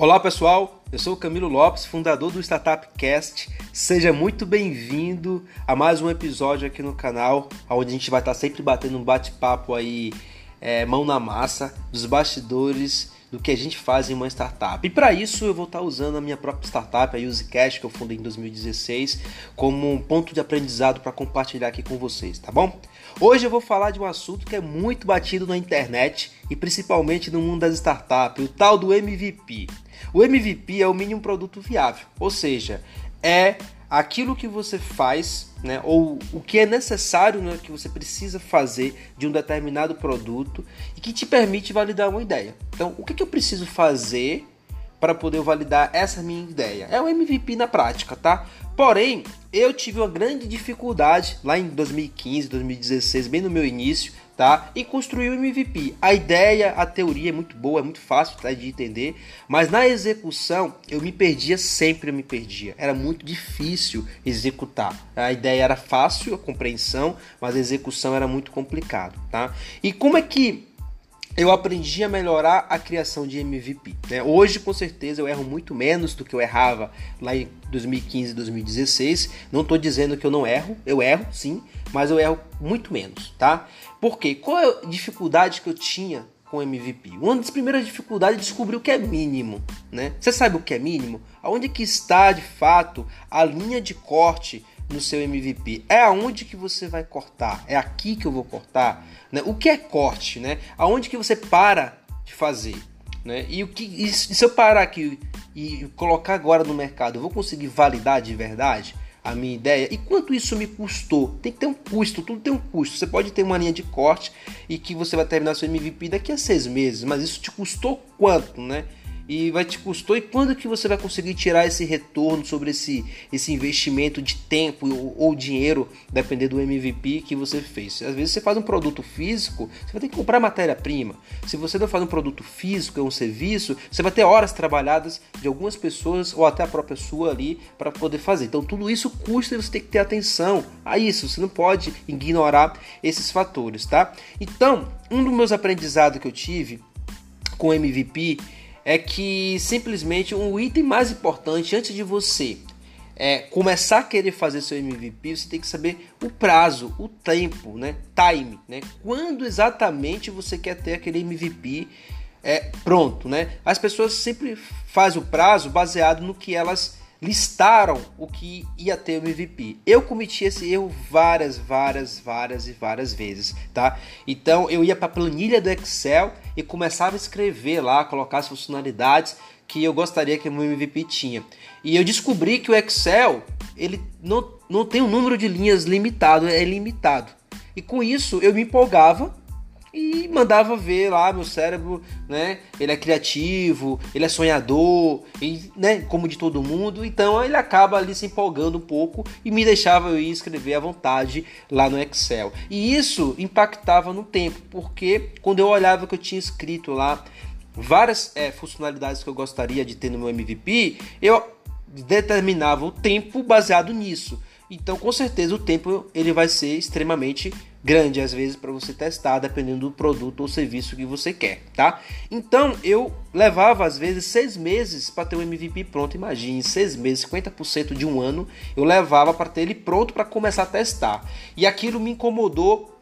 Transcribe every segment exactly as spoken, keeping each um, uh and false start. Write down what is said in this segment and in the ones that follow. Olá pessoal, eu sou o Camilo Lopes, fundador do Startup Cast. Seja muito bem-vindo a mais um episódio aqui no canal, onde a gente vai estar sempre batendo um bate-papo aí, é, mão na massa, dos bastidores do que a gente faz em uma startup. E para isso eu vou estar usando a minha própria startup, a Usecast, que eu fundei em dois mil e dezesseis, como um ponto de aprendizado para compartilhar aqui com vocês, tá bom? Hoje eu vou falar de um assunto que é muito batido na internet e principalmente no mundo das startups, o tal do M V P. O M V P é o mínimo produto viável, ou seja, é aquilo que você faz, né, ou o que é necessário, né, que você precisa fazer de um determinado produto e que te permite validar uma ideia. Então, o que, que eu preciso fazer para poder validar essa minha ideia? É o M V P na prática, tá? Porém, eu tive uma grande dificuldade lá em dois mil e quinze, dois mil e dezesseis, bem no meu início, tá? E construí o M V P. A ideia, a teoria é muito boa, é muito fácil, tá, de entender, mas na execução eu me perdia, sempre eu me perdia. Era muito difícil executar. A ideia era fácil, a compreensão, mas a execução era muito complicado, tá? E como é que eu aprendi a melhorar a criação de M V P, né? Hoje, com certeza, eu erro muito menos do que eu errava lá em dois mil e quinze, dois mil e dezesseis. Não estou dizendo que eu não erro, eu erro sim, mas eu erro muito menos, tá? Por quê? Qual é a dificuldade que eu tinha com o M V P? Uma das primeiras dificuldades é descobrir o que é mínimo, né? Você sabe o que é mínimo? Aonde que está, de fato, a linha de corte no seu M V P? É aonde que você vai cortar? É aqui que eu vou cortar? Né? O que é corte? Né? Aonde que você para de fazer? Né? E, o que, e se eu parar aqui e colocar agora no mercado, eu vou conseguir validar de verdade a minha ideia? E quanto isso me custou? Tem que ter um custo, tudo tem um custo. Você pode ter uma linha de corte e que você vai terminar seu M V P daqui a seis meses, mas isso te custou quanto, né? E vai te custou, e quando que você vai conseguir tirar esse retorno sobre esse, esse investimento de tempo ou, ou dinheiro, dependendo do M V P que você fez. Às vezes você faz um produto físico, você vai ter que comprar matéria-prima. Se você não faz um produto físico, é um serviço, você vai ter horas trabalhadas de algumas pessoas ou até a própria sua ali para poder fazer. Então tudo isso custa e você tem que ter atenção a isso. Você não pode ignorar esses fatores, tá? Então, um dos meus aprendizados que eu tive com o M V P é que simplesmente um item mais importante antes de você é, começar a querer fazer seu M V P, você tem que saber o prazo, o tempo, né? Time, né? Quando exatamente você quer ter aquele M V P é, pronto, né? As pessoas sempre fazem o prazo baseado no que elas listaram o que ia ter o M V P. Eu cometi esse erro várias, várias, várias e várias vezes, tá? Então eu ia para a planilha do Excel e começava a escrever lá, colocar as funcionalidades que eu gostaria que o meu M V P tinha. E eu descobri que o Excel, ele não, não tem um número de linhas limitado, é limitado. E com isso eu me empolgava e mandava ver lá, meu cérebro, né? Ele é criativo, ele é sonhador, e, né? Como de todo mundo, então ele acaba ali se empolgando um pouco e me deixava eu ir escrever à vontade lá no Excel. E isso impactava no tempo, porque quando eu olhava que eu tinha escrito lá várias é, funcionalidades que eu gostaria de ter no meu M V P, eu determinava o tempo baseado nisso. Então, com certeza, o tempo ele vai ser extremamente grande, às vezes, para você testar, dependendo do produto ou serviço que você quer, tá? Então, eu levava, às vezes, seis meses para ter o M V P pronto. Imagine, seis meses, cinquenta por cento de um ano, eu levava para ter ele pronto para começar a testar. E aquilo me incomodou.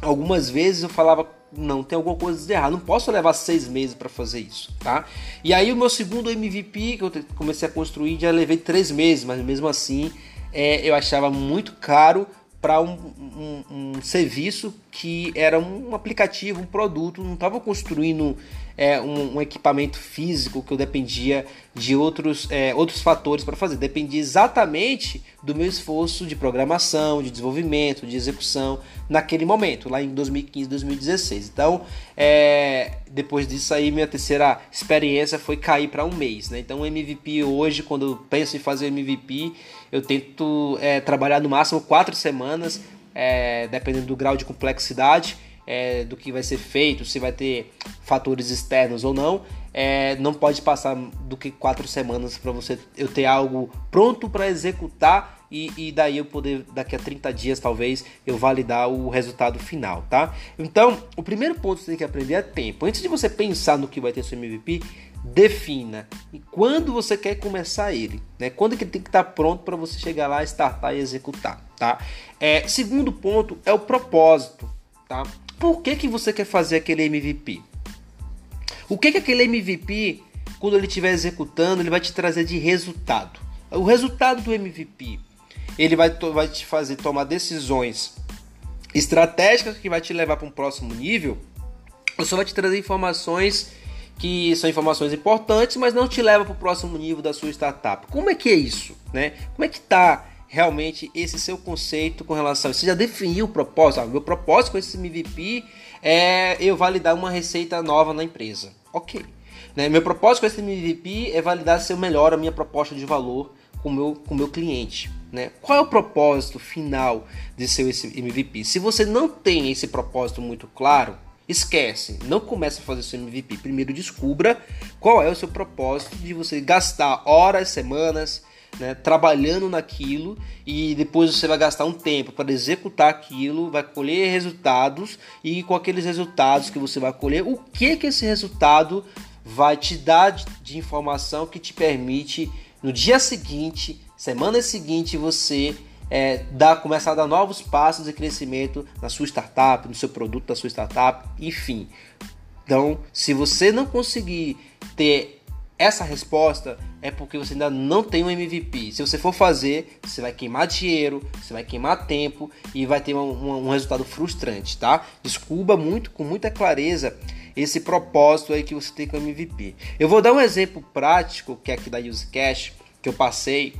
Algumas vezes eu falava, não, tem alguma coisa de errado, não posso levar seis meses para fazer isso, tá? E aí, o meu segundo M V P, que eu comecei a construir, já levei três meses, mas mesmo assim... É, eu achava muito caro para um, um, um serviço que era um aplicativo, um produto. Não estava construindo é, um, um equipamento físico que eu dependia de outros, é, outros fatores para fazer. Dependia exatamente do meu esforço de programação, de desenvolvimento, de execução naquele momento, lá em dois mil e quinze, dois mil e dezesseis. Então, é, depois disso aí, minha terceira experiência foi cair para um mês, né? Então, o M V P hoje, quando eu penso em fazer M V P, eu tento é, trabalhar no máximo quatro semanas, É, dependendo do grau de complexidade é, do que vai ser feito, se vai ter fatores externos ou não, é, não pode passar do que quatro semanas para você eu ter algo pronto para executar e, e daí eu poder, daqui a trinta dias talvez, eu validar o resultado final, tá? Então, o primeiro ponto que você tem que aprender é tempo. Antes de você pensar no que vai ter seu M V P, defina e quando você quer começar ele, né? Quando que ele tem que estar pronto para você chegar lá, startar e executar, tá? É, segundo ponto é o propósito, tá? Por que que você quer fazer aquele M V P? O que que aquele M V P, quando ele estiver executando, ele vai te trazer de resultado? O resultado do M V P, ele vai, vai te fazer tomar decisões estratégicas que vai te levar para um próximo nível, ou só vai te trazer informações que são informações importantes, mas não te leva para o próximo nível da sua startup. Como é que é isso, né? Como é que está realmente esse seu conceito com relação a isso? Você já definiu o propósito? Ah, meu propósito com esse M V P é eu validar uma receita nova na empresa. Ok. Né? Meu propósito com esse M V P é validar se eu melhoro a minha proposta de valor com o meu, com o meu cliente. Né? Qual é o propósito final de seu M V P? Se você não tem esse propósito muito claro, esquece, não comece a fazer seu M V P. Primeiro descubra qual é o seu propósito de você gastar horas, semanas, né, trabalhando naquilo, e depois você vai gastar um tempo para executar aquilo, vai colher resultados, e com aqueles resultados que você vai colher, o que que esse resultado vai te dar de, de informação que te permite no dia seguinte, semana seguinte, você... É, dá, começar a dar novos passos de crescimento na sua startup, no seu produto da sua startup, enfim. Então, se você não conseguir ter essa resposta, é porque você ainda não tem um M V P. Se você for fazer, você vai queimar dinheiro, você vai queimar tempo e vai ter um, um, um resultado frustrante, tá? Descubra muito, com muita clareza, esse propósito aí que você tem com o M V P. Eu vou dar um exemplo prático, que é aqui da Usecast, que eu passei.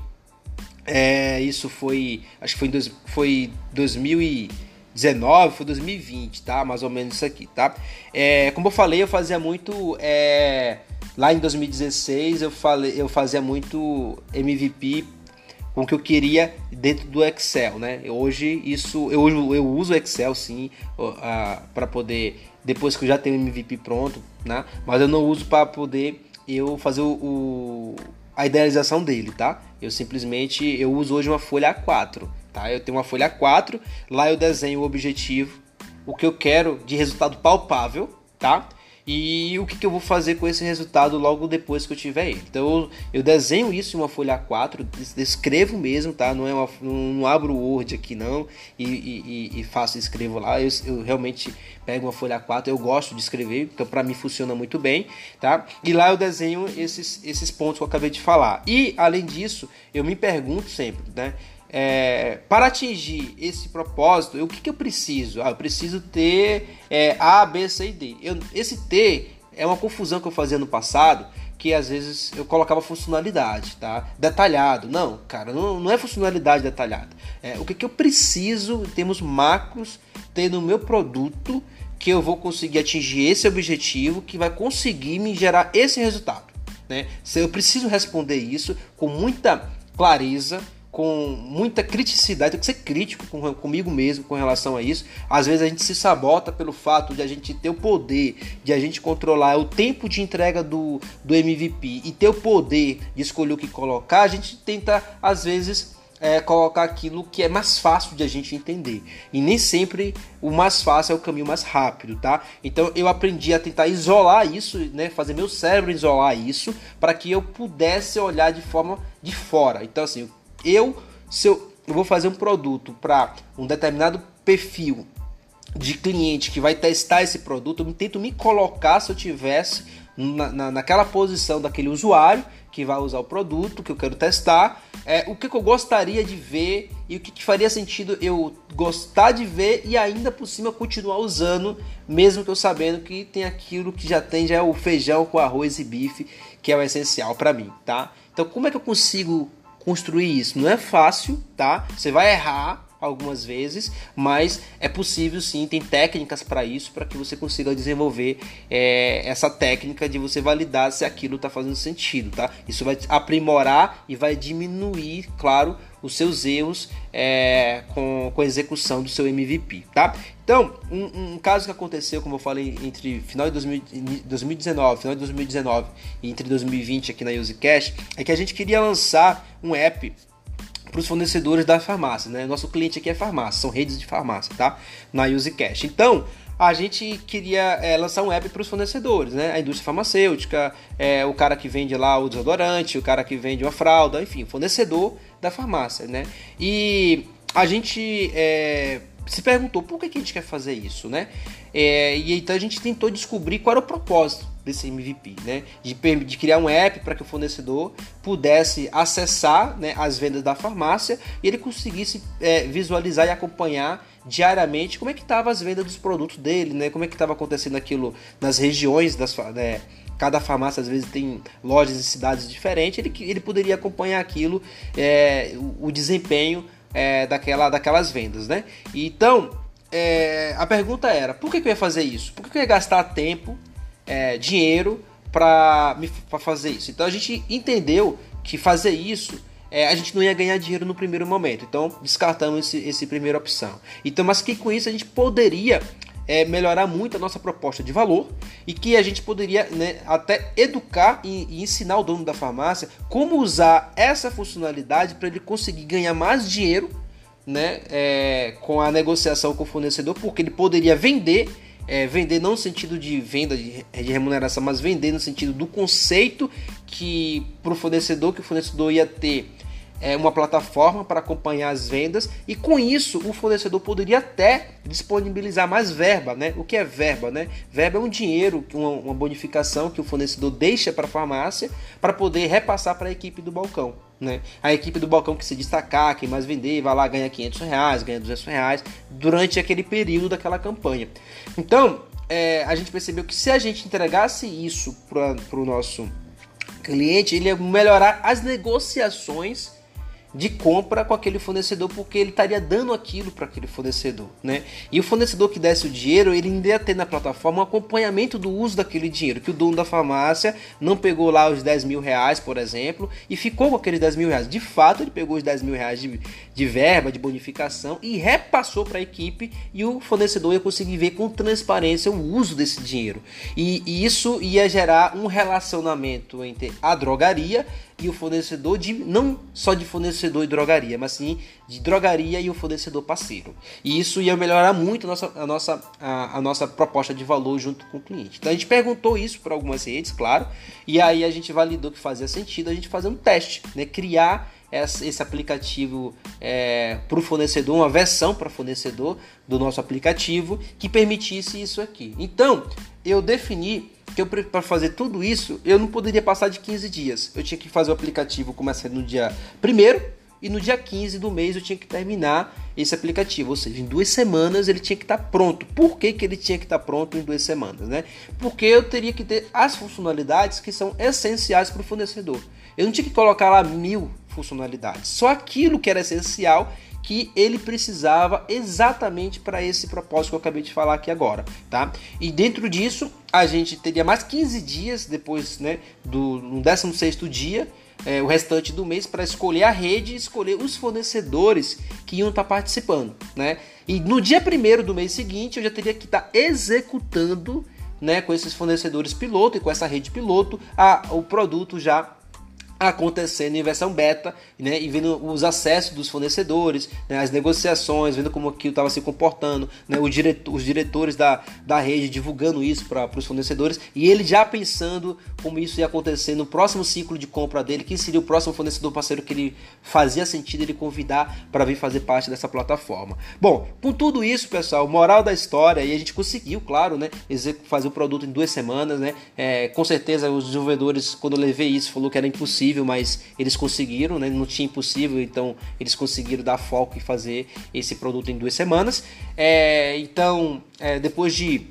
É, isso foi, acho que foi, dois, foi dois mil e dezenove, foi dois mil e vinte, tá? Mais ou menos isso aqui, tá? É, como eu falei, eu fazia muito, é, lá em dois mil e dezesseis eu, falei, eu fazia muito M V P com o que eu queria dentro do Excel, né? Hoje isso, eu, eu uso o Excel sim, para poder, depois que eu já tenho o M V P pronto, né? Mas eu não uso para poder eu fazer o... o a idealização dele, tá? Eu simplesmente, eu uso hoje uma folha A quatro, tá? Eu tenho uma folha A quatro, lá eu desenho o objetivo, o que eu quero de resultado palpável, tá? E o que, que eu vou fazer com esse resultado logo depois que eu tiver ele. Então, eu, eu desenho isso em uma folha A quatro, escrevo mesmo, tá? Não, é uma, não, não abro o Word aqui, não, e, e, e faço, escrevo lá. Eu, eu realmente pego uma folha A quatro, eu gosto de escrever, então para mim funciona muito bem, tá? E lá eu desenho esses, esses pontos que eu acabei de falar. E, além disso, eu me pergunto sempre, né? É, para atingir esse propósito, eu, o que, que eu preciso? Ah, eu preciso ter é, A, B, C e D. Eu, esse T é uma confusão que eu fazia no passado, que às vezes eu colocava funcionalidade, tá? Detalhado. Não, cara, não, não é funcionalidade detalhada. É, o que, que eu preciso, em termos macros, ter no meu produto que eu vou conseguir atingir esse objetivo, que vai conseguir me gerar esse resultado, né? Se eu preciso responder isso com muita clareza, com muita criticidade, tem que ser crítico com, comigo mesmo com relação a isso. Às vezes a gente se sabota pelo fato de a gente ter o poder, de a gente controlar o tempo de entrega do, do M V P e ter o poder de escolher o que colocar, a gente tenta, às vezes, é, colocar aquilo que é mais fácil de a gente entender. E nem sempre o mais fácil é o caminho mais rápido, tá? Então eu aprendi a tentar isolar isso, né? Fazer meu cérebro isolar isso para que eu pudesse olhar de forma de fora. Então assim, Eu, se eu, eu vou fazer um produto para um determinado perfil de cliente que vai testar esse produto, eu tento me colocar se eu tivesse na, na, naquela posição daquele usuário que vai usar o produto que eu quero testar, é, o que, que eu gostaria de ver e o que, que faria sentido eu gostar de ver e ainda por cima continuar usando, mesmo que eu sabendo que tem aquilo que já tem, já é o feijão com arroz e bife, que é o essencial para mim, tá? Então como é que eu consigo construir isso? Não é fácil, tá? Você vai errar algumas vezes, mas é possível sim, tem técnicas para isso, para que você consiga desenvolver é, essa técnica de você validar se aquilo está fazendo sentido, tá? Isso vai aprimorar e vai diminuir, claro, os seus erros é, com, com a execução do seu M V P, tá? Então, um, um caso que aconteceu, como eu falei, entre final de dois mil, dois mil e dezenove, final de dois mil e dezenove e entre dois mil e vinte aqui na Usecast, é que a gente queria lançar um app para os fornecedores da farmácia, né? Nosso cliente aqui é farmácia, são redes de farmácia, tá? Na Usecast. Então, a gente queria é, lançar um app para os fornecedores, né? A indústria farmacêutica, é, o cara que vende lá o desodorante, o cara que vende uma fralda, enfim, fornecedor da farmácia, né? E a gente é, se perguntou por que que a gente quer fazer isso, né? É, e então a gente tentou descobrir qual era o propósito desse M V P, né? De, de criar um app para que o fornecedor pudesse acessar, né, as vendas da farmácia e ele conseguisse é, visualizar e acompanhar diariamente como é que estavam as vendas dos produtos dele, né? Como é que estava acontecendo aquilo nas regiões das, né? Cada farmácia às vezes tem lojas em cidades diferentes. Ele, ele poderia acompanhar aquilo, é, o, o desempenho é, daquela, daquelas vendas, né? Então é, a pergunta era: por que que eu ia fazer isso? Por que que eu ia gastar tempo, É, dinheiro para fazer isso? Então a gente entendeu que fazer isso é, a gente não ia ganhar dinheiro no primeiro momento, então descartamos esse, esse primeira opção. Então, mas que com isso a gente poderia é, melhorar muito a nossa proposta de valor e que a gente poderia, né, até educar e, e ensinar o dono da farmácia como usar essa funcionalidade para ele conseguir ganhar mais dinheiro, né, é, com a negociação com o fornecedor, porque ele poderia vender. É, vender não no sentido de venda, de, de remuneração, mas vender no sentido do conceito que para o fornecedor, que o fornecedor ia ter é, uma plataforma para acompanhar as vendas e com isso o fornecedor poderia até disponibilizar mais verba, né? O que é verba, né? Verba é um dinheiro, uma, uma bonificação que o fornecedor deixa para a farmácia para poder repassar para a equipe do balcão, né? A equipe do balcão que se destacar, quem mais vender, vai lá, ganha quinhentos reais, ganha duzentos reais durante aquele período daquela campanha. Então, é, a gente percebeu que se a gente entregasse isso para o nosso cliente, ele ia melhorar as negociações de compra com aquele fornecedor, porque ele estaria dando aquilo para aquele fornecedor, né? E o fornecedor que desse o dinheiro, ele ainda ia ter na plataforma um acompanhamento do uso daquele dinheiro, que o dono da farmácia não pegou lá os dez mil reais, por exemplo, e ficou com aqueles dez mil reais. De fato, ele pegou os dez mil reais de, de verba, de bonificação, e repassou para a equipe, e o fornecedor ia conseguir ver com transparência o uso desse dinheiro. E, e isso ia gerar um relacionamento entre a drogaria e o fornecedor, de não só de fornecedor e drogaria, mas sim de drogaria e o fornecedor parceiro. E isso ia melhorar muito a nossa, a nossa, a, a nossa proposta de valor junto com o cliente. Então a gente perguntou isso para algumas redes, claro, e aí a gente validou que fazia sentido a gente fazer um teste, né? Criar essa, esse aplicativo é, para o fornecedor, uma versão para fornecedor do nosso aplicativo que permitisse isso aqui. Então eu defini que para fazer tudo isso, eu não poderia passar de quinze dias. Eu tinha que fazer o aplicativo começando no dia primeiro e no dia quinze do mês eu tinha que terminar esse aplicativo. Ou seja, em duas semanas ele tinha que estar pronto. Por que que ele tinha que estar pronto em duas semanas, né? Porque eu teria que ter as funcionalidades que são essenciais para o fornecedor. Eu não tinha que colocar lá mil funcionalidades. Só aquilo que era essencial, que ele precisava exatamente para esse propósito que eu acabei de falar aqui agora, tá? E dentro disso, a gente teria mais quinze dias depois, né, do no décimo sexto dia, é, o restante do mês, para escolher a rede e escolher os fornecedores que iam estar tá participando, né? E no dia primeiro do mês seguinte, eu já teria que estar tá executando, né, com esses fornecedores piloto e com essa rede piloto, a, o produto já acontecendo em versão beta, né, e vendo os acessos dos fornecedores, né, as negociações, vendo como aquilo estava se comportando, né, o diretor, os diretores da, da rede divulgando isso para os fornecedores, e ele já pensando como isso ia acontecer no próximo ciclo de compra dele, que seria o próximo fornecedor parceiro que ele fazia sentido ele convidar para vir fazer parte dessa plataforma. Bom, com tudo isso, pessoal, moral da história, e a gente conseguiu, claro, né, fazer o produto em duas semanas, né, é, com certeza os desenvolvedores, quando eu levei isso, falou que era impossível, mas eles conseguiram, né? Não tinha impossível, então eles conseguiram dar foco e fazer esse produto em duas semanas. É, então, é, depois de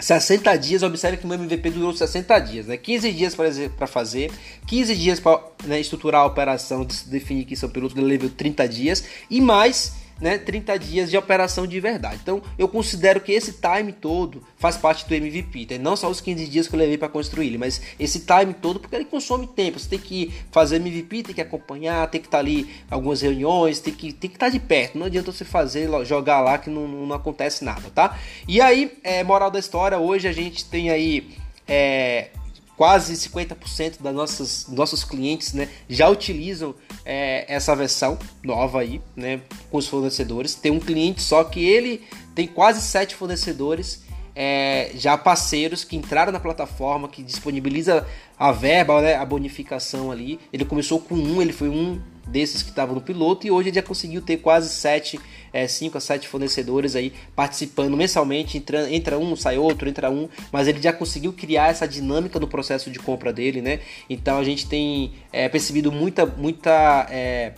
sessenta dias, observe que o meu M V P durou sessenta dias, né? quinze dias para fazer, quinze dias para, né, estruturar a operação, definir que são pilotos, eu levei trinta dias e mais, né, trinta dias de operação de verdade. Então eu considero que esse time todo faz parte do M V P, tá? Não só os quinze dias que eu levei para construir ele, mas esse time todo, porque ele consome tempo. Você tem que fazer M V P, tem que acompanhar, tem que estar tá ali algumas reuniões, tem que tem que estar tá de perto. Não adianta você fazer, jogar lá que não, não acontece nada, tá? E aí, é, moral da história, hoje a gente tem aí é, quase cinquenta por cento das nossas nossos clientes, né, já utilizam é, essa versão nova aí, né, com os fornecedores. Tem um cliente só que ele tem quase sete fornecedores é, já parceiros que entraram na plataforma, que disponibiliza a verba, né, a bonificação ali. Ele começou com um, ele foi um desses que estavam no piloto, e hoje ele já conseguiu ter quase sete, é, cinco a sete fornecedores aí participando mensalmente. Entra, entra um, sai outro, entra um, mas ele já conseguiu criar essa dinâmica no processo de compra dele, né? Então a gente tem é, percebido muita, muita, é,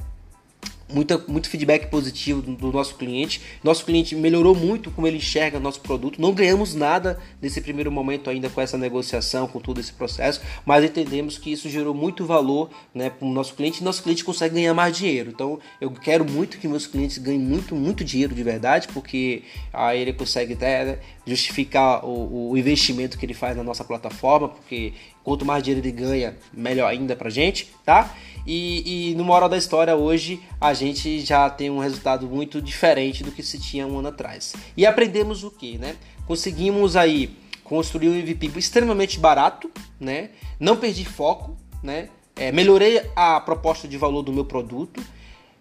muita, muito feedback positivo do, do nosso cliente. Nosso cliente melhorou muito como ele enxerga nosso produto. Não ganhamos nada nesse primeiro momento ainda com essa negociação, com todo esse processo, mas entendemos que isso gerou muito valor, né, para o nosso cliente, e nosso cliente consegue ganhar mais dinheiro. Então eu quero muito que meus clientes ganhem muito, muito dinheiro de verdade, porque aí ele consegue até, né, justificar o, o investimento que ele faz na nossa plataforma, porque quanto mais dinheiro ele ganha, melhor ainda pra gente, tá? E, e no moral da história, hoje a gente já tem um resultado muito diferente do que se tinha um ano atrás. E aprendemos o que, né? Conseguimos aí construir um M V P extremamente barato, né? Não perdi foco, né? É, melhorei a proposta de valor do meu produto.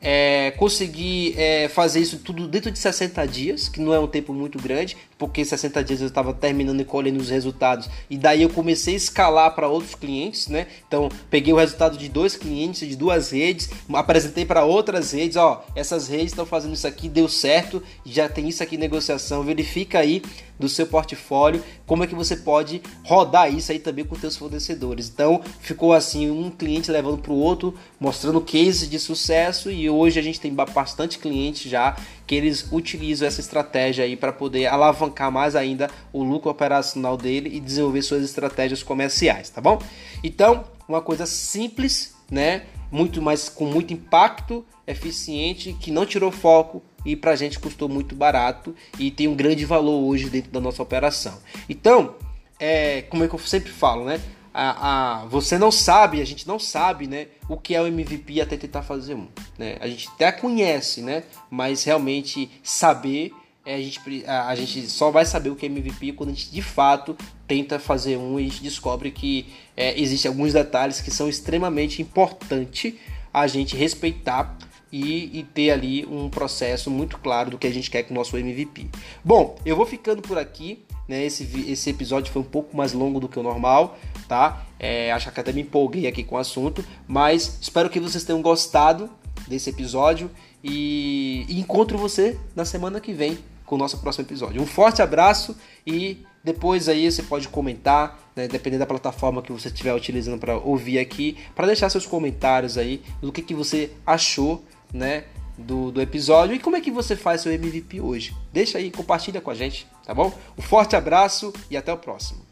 É, consegui é, fazer isso tudo dentro de sessenta dias, que não é um tempo muito grande, porque sessenta dias eu estava terminando e colhendo os resultados, e daí eu comecei a escalar para outros clientes, né? Então peguei o resultado de dois clientes, de duas redes, apresentei para outras redes, ó, essas redes estão fazendo isso aqui, deu certo, já tem isso aqui em negociação, verifica aí do seu portfólio, como é que você pode rodar isso aí também com seus fornecedores. Então ficou assim, um cliente levando para o outro, mostrando cases de sucesso, e hoje a gente tem bastante cliente já que eles utilizam essa estratégia aí para poder alavancar mais ainda o lucro operacional dele e desenvolver suas estratégias comerciais, tá bom? Então, uma coisa simples, né? Muito mais, com muito impacto, eficiente, que não tirou foco e pra gente custou muito barato e tem um grande valor hoje dentro da nossa operação. Então, é, como é que eu sempre falo, né? A, a, você não sabe, a gente não sabe, né, o que é o M V P até tentar fazer um, né? A gente até conhece, né, mas realmente saber, é, a, gente, a, a gente só vai saber o que é M V P quando a gente de fato tenta fazer um, e a gente descobre que é, existem alguns detalhes que são extremamente importantes a gente respeitar e, e ter ali um processo muito claro do que a gente quer com o nosso M V P. Bom, eu vou ficando por aqui, né? Esse, esse episódio foi um pouco mais longo do que o normal, tá? É, acho que até me empolguei aqui com o assunto, mas espero que vocês tenham gostado desse episódio e, e encontro você na semana que vem com o nosso próximo episódio. Um forte abraço e depois aí você pode comentar, né, dependendo da plataforma que você estiver utilizando para ouvir aqui, para deixar seus comentários aí do que, que você achou, né, do, do episódio e como é que você faz seu M V P hoje. Deixa aí, compartilha com a gente, tá bom? Um forte abraço e até o próximo.